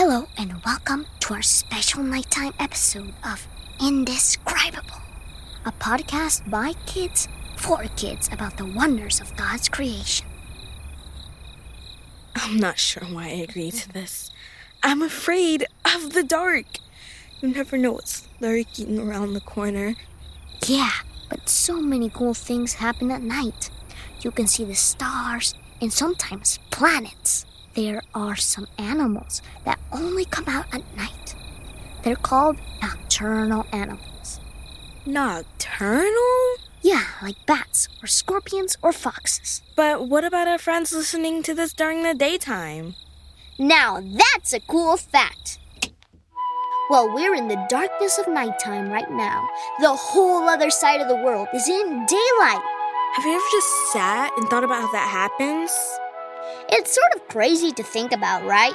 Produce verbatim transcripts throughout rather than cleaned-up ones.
Hello and welcome to our special nighttime episode of Indescribable, a podcast by kids for kids about the wonders of God's creation. I'm not sure why I agreed to this. I'm afraid of the dark. You never know what's lurking around the corner. Yeah, but so many cool things happen at night. You can see the stars and sometimes planets. There are some animals that only come out at night. They're called nocturnal animals. Nocturnal? Yeah, like bats or scorpions or foxes. But what about our friends listening to this during the daytime? Now that's a cool fact. Well, we're in the darkness of nighttime right now. The whole other side of the world is in daylight. Have you ever just sat and thought about how that happens? It's sort of crazy to think about, right?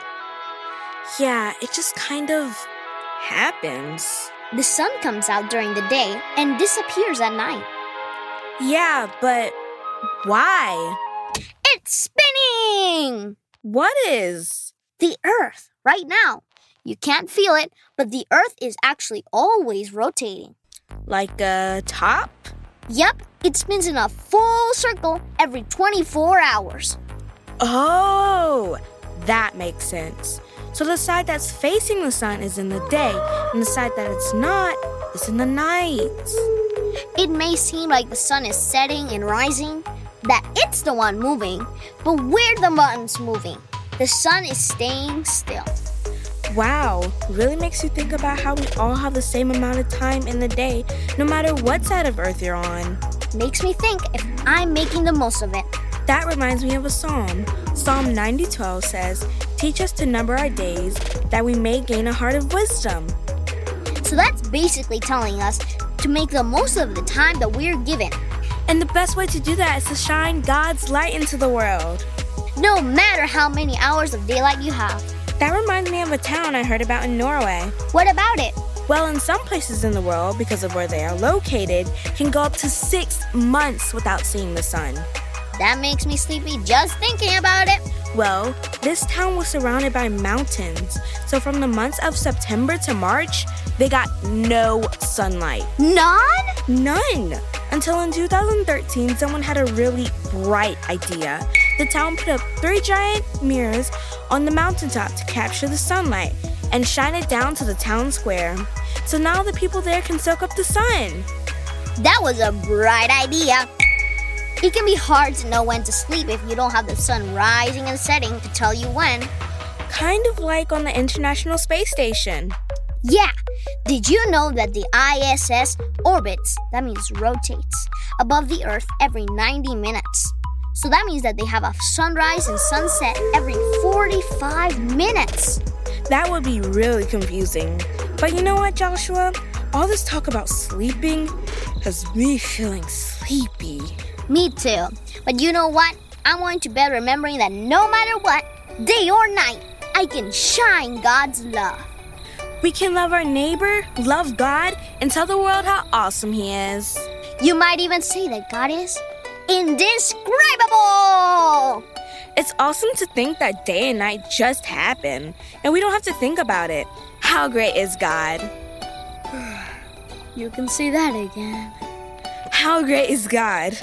Yeah, it just kind of happens. The sun comes out during the day and disappears at night. Yeah, but why? It's spinning! What is? The Earth, right now. You can't feel it, but the Earth is actually always rotating. Like a top? Yep, it spins in a full circle every twenty-four hours. Oh, that makes sense. So the side that's facing the sun is in the day, and the side that it's not is in the night. It may seem like the sun is setting and rising, that it's the one moving, but we're the ones moving. The sun is staying still. Wow, really makes you think about how we all have the same amount of time in the day, no matter what side of Earth you're on. Makes me think if I'm making the most of it. That reminds me of a psalm. Psalm ninety twelve says, "Teach us to number our days, that we may gain a heart of wisdom." So that's basically telling us to make the most of the time that we're given. And the best way to do that is to shine God's light into the world. No matter how many hours of daylight you have. That reminds me of a town I heard about in Norway. What about it? Well, in some places in the world, because of where they are located, can go up to six months without seeing the sun. That makes me sleepy just thinking about it. Well, this town was surrounded by mountains. So from the months of September to March, they got no sunlight. None? None. Until in two thousand thirteen, someone had a really bright idea. The town put up three giant mirrors on the mountaintop to capture the sunlight and shine it down to the town square. So now the people there can soak up the sun. That was a bright idea. It can be hard to know when to sleep if you don't have the sun rising and setting to tell you when. Kind of like on the International Space Station. Yeah. Did you know that the I S S orbits, that means rotates, above the Earth every ninety minutes? So that means that they have a sunrise and sunset every forty-five minutes. That would be really confusing. But you know what, Joshua? All this talk about sleeping has me feeling sleepy. Me too. But you know what? I'm going to bed remembering that no matter what, day or night, I can shine God's love. We can love our neighbor, love God, and tell the world how awesome He is. You might even say that God is indescribable! It's awesome to think that day and night just happen, and we don't have to think about it. How great is God? You can say that again. How great is God?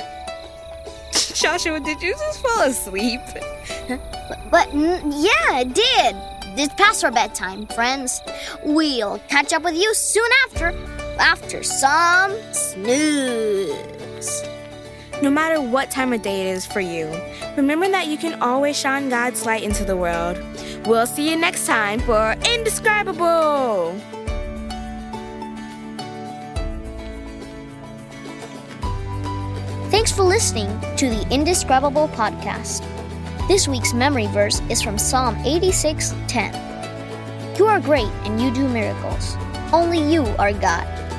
Joshua, did you just fall asleep? But, but yeah, I did. It's past our bedtime, friends. We'll catch up with you soon after, after some snooze. No matter what time of day it is for you, remember that you can always shine God's light into the world. We'll see you next time for Indescribable. Thanks for listening to the Indescribable podcast. This week's memory verse is from Psalm eighty-six ten. You are great and you do miracles. Only you are God.